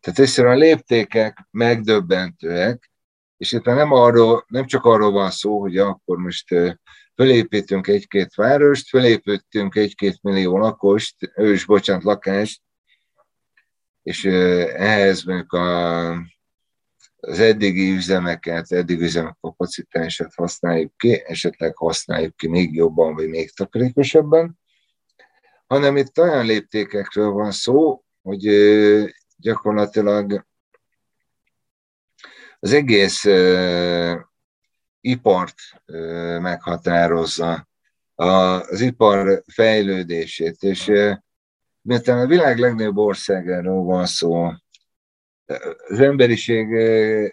Tehát egyszerűen a léptékek megdöbbentőek, és itt nem, arról, nem csak arról van szó, hogy akkor most fölépítünk egy-két várost, fölépítünk egy-két millió lakost, ős, bocsánat, lakást, és ehhez mondjuk a, az eddigi üzemeket, eddigi üzemek kapacitását használjuk ki, esetleg használjuk ki még jobban, vagy még takarékosabban, hanem itt olyan léptékekről van szó, hogy gyakorlatilag az egész uh, ipart uh, meghatározza, a, az ipar fejlődését, és uh, miután a világ legnagyobb országáról van szó, az emberiség, uh,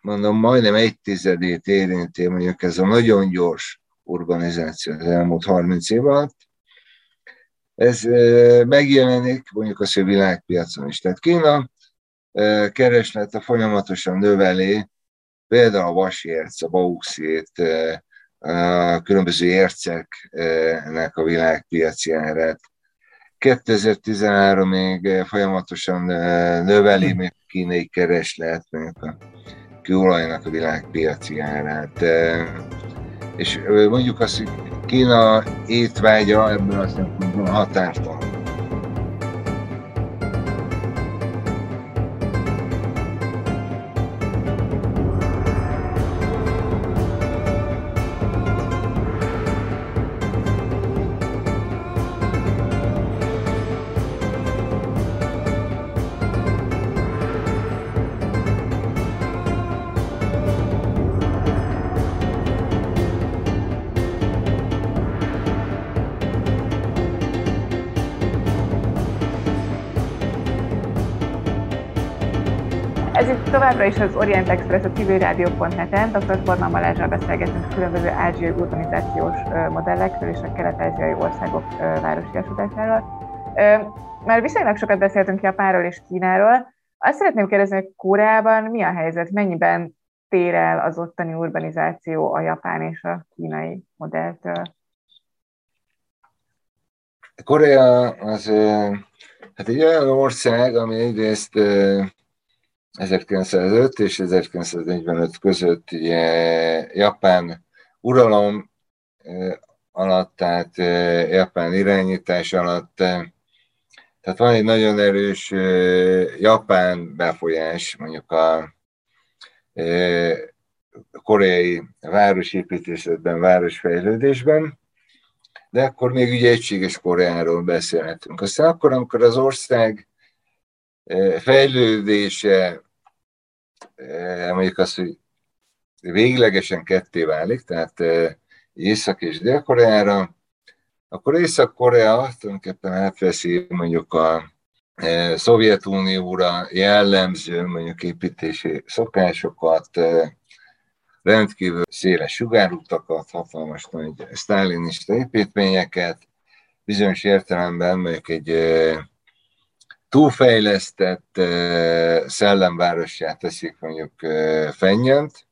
mondom, majdnem egy tizedét érinti, mondjuk ez a nagyon gyors urbanizáció az elmúlt harminc év alatt. Ez megjelenik mondjuk az ő világpiacon is. Tehát Kína kereslete folyamatosan növeli például a vasérc, a bauxit, a különböző érceknek a világpiaci árát. kétezer-tizenháromig folyamatosan növeli még a kínai kereslet, mondjuk a kőolajnak a világpiaci árát. És mondjuk azt, hogy Kína étvágya ebből a szempontból határtalan. Továbbra is az Orient Express a civil rádió pont net-en doktor Forman Balázsral beszélgetünk a különböző ázsiai urbanizációs modellekről és a kelet-ázsiai országok városiasításáról. Már viszonylag sokat beszéltünk Japánról és Kínáról. Azt szeretném kérdezni, hogy Koreában mi a helyzet? Mennyiben tér el az ottani urbanizáció a japán és a kínai modelltől? Korea az hát egy olyan ország, ami egyrészt ezerkilencszázöt és ezerkilencszáznegyvenöt között ugye, japán uralom alatt, tehát japán irányítás alatt, tehát van egy nagyon erős japán befolyás mondjuk a koreai városépítészetben, városfejlődésben, de akkor még ugye egységes Koreáról beszélhetünk. Aztán akkor, amikor az ország fejlődése, mondjuk azt, hogy véglegesen ketté válik, tehát Észak- és Dél-Koreára, akkor Észak-Korea tulajdonképpen átveszi mondjuk a Szovjetunióra jellemző mondjuk építési szokásokat, rendkívül széles sugárutakat, hatalmas nagy sztálinista építményeket, bizonyos értelemben mondjuk egy túlfejlesztett szellemvárossá teszik mondjuk fennyönt,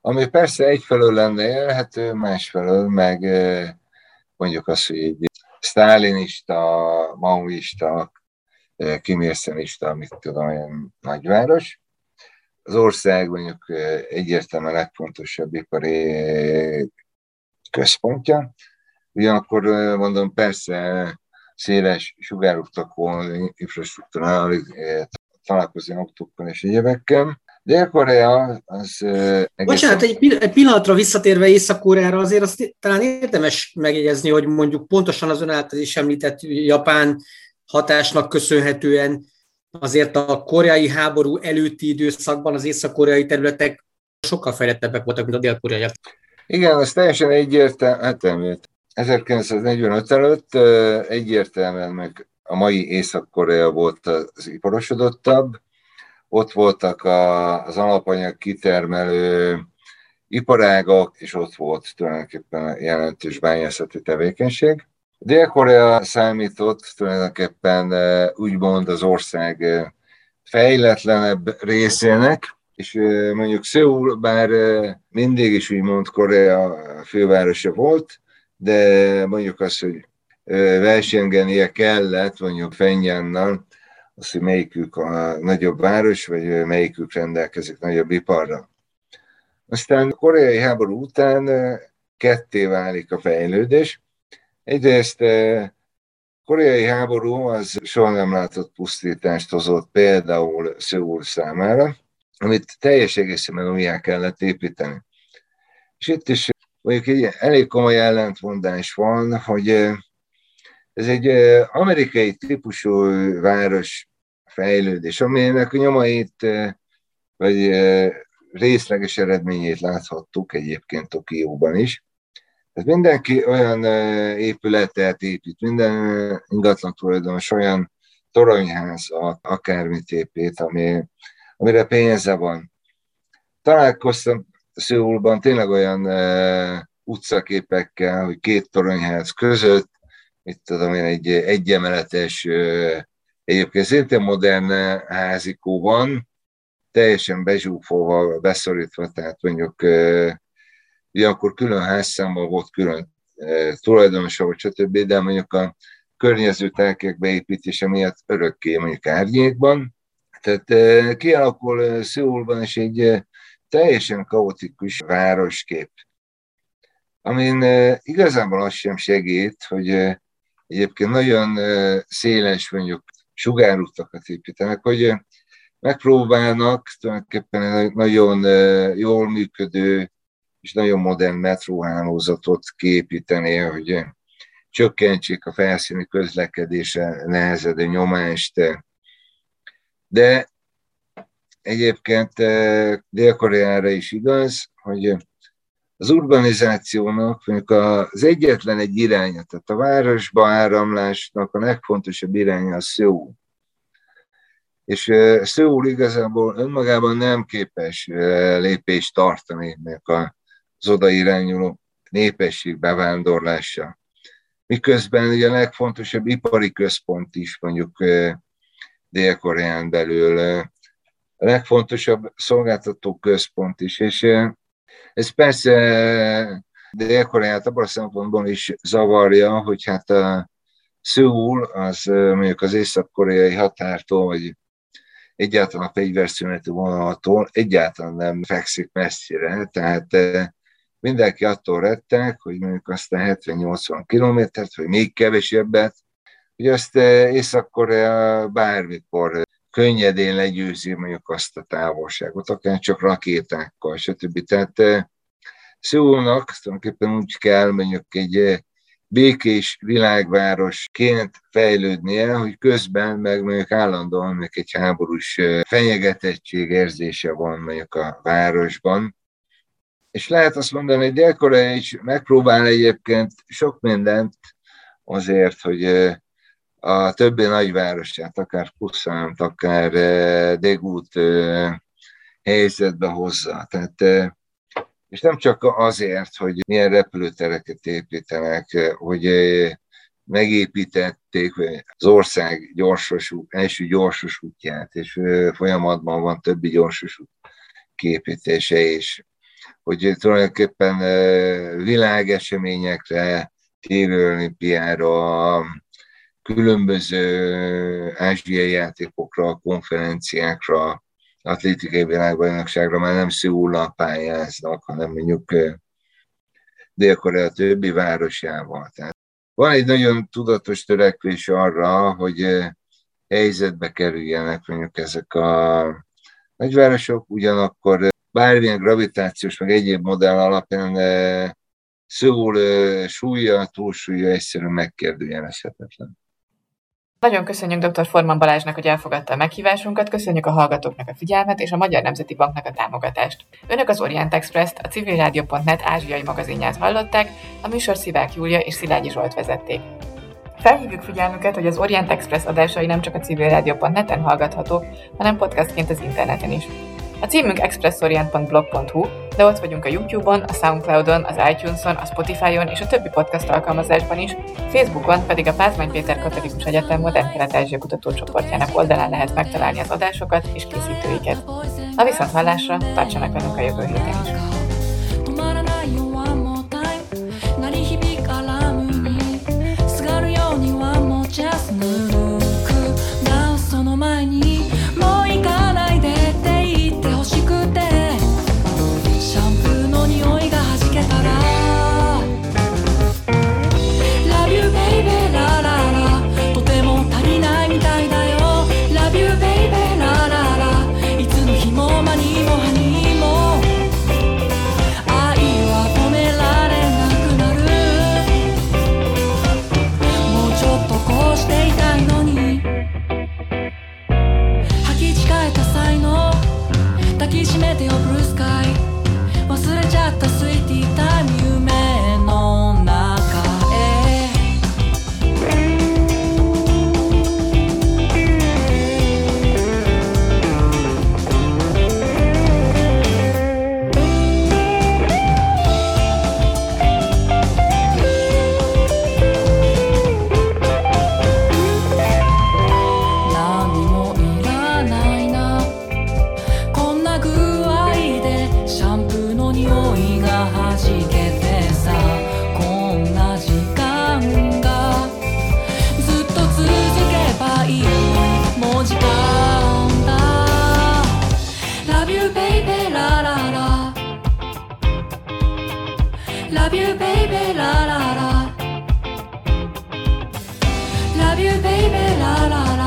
ami persze egyfelől lenne élhető, másfelől meg mondjuk az, hogy egy sztálinista, maoista, kimérszemista, amit tudom, olyan nagyváros. Az ország mondjuk egyértelműen a legfontosabb ipari központja. Ugyanakkor mondom, persze széles sugárutakon, infrastruktúrális találkozóktokon és egyébekkel. Dél-Korea az... Egészen... Bocsánat, egy pillanatra visszatérve Észak-Koreára, azért azt talán érdemes megjegyezni, hogy mondjuk pontosan az ön által is említett Japán hatásnak köszönhetően azért a koreai háború előtti időszakban az észak-koreai területek sokkal fejlettebbek voltak, mint a dél-koreaiak. Igen, az teljesen egyértelmű. ezerkilencszáznegyvenöt előtt egyértelműen meg a mai Észak-Korea volt az iparosodottabb. Ott voltak az alapanyag kitermelő iparágak, és ott volt tulajdonképpen jelentős bányászati tevékenység. Dél-Korea számított tulajdonképpen úgymond az ország fejletlenebb részének, és mondjuk Szeul bár mindig is úgymond Korea fővárosa volt, de mondjuk az, hogy versengenie kellett mondjuk Fengyannal, az, hogy melyikük a nagyobb város, vagy melyikük rendelkezik nagyobb iparra. Aztán a koreai háború után ketté válik a fejlődés. Egyrészt a koreai háború az soha nem látott pusztítást hozott például Szeul számára, amit teljes egészében újjá kellett építeni. És itt is mondjuk egy elég komoly ellentmondás van, hogy ez egy amerikai típusú város fejlődés, aminek a nyomait vagy részleges eredményét láthattuk egyébként Tokióban is. Tehát mindenki olyan épületet épít, minden ingatlan tulajdonos olyan toronyházat, akármit épít, ami, amire pénze van. Találkoztam Szeulban tényleg olyan utcaképekkel, hogy két toronyház között, itt tudom én, egy egyemeletes, egyébként szintén modern házikó van, teljesen bezsúfolva, beszorítva, tehát mondjuk ilyenkor külön házszámban volt külön e, tulajdonosa, vagy stb., de mondjuk a környező telkek beépítése miatt örökké mondjuk árnyékban. Tehát e, kialakul e, Szeulban is egy e, teljesen kaotikus városkép, amin e, igazából az sem segít, hogy e, egyébként nagyon e, széles mondjuk sugárutakat építenek, hogy e, megpróbálnak tulajdonképpen egy nagyon e, jól működő és nagyon modern metróhálózatot kiépíteni, hogy csökkentsék a felszíni közlekedésre nehezedő nyomást. De egyébként Dél-Koreára is igaz, hogy az urbanizációnak mondjuk az egyetlen egy iránya, tehát a városba áramlásnak a legfontosabb iránya a Szeul. És Szeul igazából önmagában nem képes lépést tartani ennek a az odairányuló népesség bevándorlása. Miközben ugye a legfontosabb ipari központ is mondjuk Dél-Koreán belül, a legfontosabb szolgáltató központ is, és ez persze Dél-Koreát abban a szempontból is zavarja, hogy hát a Szeul az mondjuk az észak-koreai határtól, vagy egyáltalán a fegyverszüneti vonaltól egyáltalán nem fekszik messzire, tehát mindenki attól rettek, hogy mondjuk aztán hetven-nyolcvan kilométert, vagy még kevesebbet, hogy azt Észak-Korea bármikor könnyedén legyőzi mondjuk azt a távolságot, akár csak rakétákkal, stb. Tehát Szeulnak tulajdonképpen úgy kell mondjuk egy békés világvárosként fejlődnie, hogy közben meg mondjuk állandóan meg egy háborús fenyegetettség érzése van mondjuk a városban. És lehet azt mondani, hogy Dél-Korea is megpróbál egyébként sok mindent azért, hogy a többi nagyvárosát, akár Puszánt, akár Degút helyzetbe hozza. Tehát, és nem csak azért, hogy milyen repülőtereket építenek, hogy megépítették az ország gyorsosú, első gyorsos útját, és folyamatban van többi gyorsos út képítése is. Hogy tulajdonképpen világeseményekre, téli olimpiára, különböző ázsiai játékokra, konferenciákra, atlétikai világbajnokságra már nem Szeúllal pályáznak, hanem mondjuk Dél-Korea többi városával. Tehát van egy nagyon tudatos törekvés arra, hogy helyzetbe kerüljenek mondjuk ezek a nagyvárosok, ugyanakkor bármilyen gravitációs, meg egyéb modell alapján Szeúl súlya, túlsúlya egyszerűen megkérdőjelezhetetlen. Nagyon köszönjük doktor Forman Balázsnak, hogy elfogadta a meghívásunkat, köszönjük a hallgatóknak a figyelmet és a Magyar Nemzeti Banknak a támogatást. Önök az Orient Express-t, a civilradio pont net ázsiai magazinját hallották, a műsor Szilágyi Júlia és Szilágyi Zsolt vezették. Felhívjuk figyelmüket, hogy az Orient Express adásai nem csak a civilradio pont neten hallgathatók, hanem podcastként az interneten is. A címünk expressorient pont blog pont hu, de ott vagyunk a YouTube-on, a SoundCloud-on, az iTunes-on, a Spotify-on és a többi podcast alkalmazásban is, Facebookon pedig a Pázmány Péter Katolikus Egyetem Modern Kelet-Ázsia kutatócsoportjának oldalán lehet megtalálni az adásokat és készítőiket. A viszonthallásra tartsanak velünk a jövő héten is! La la la.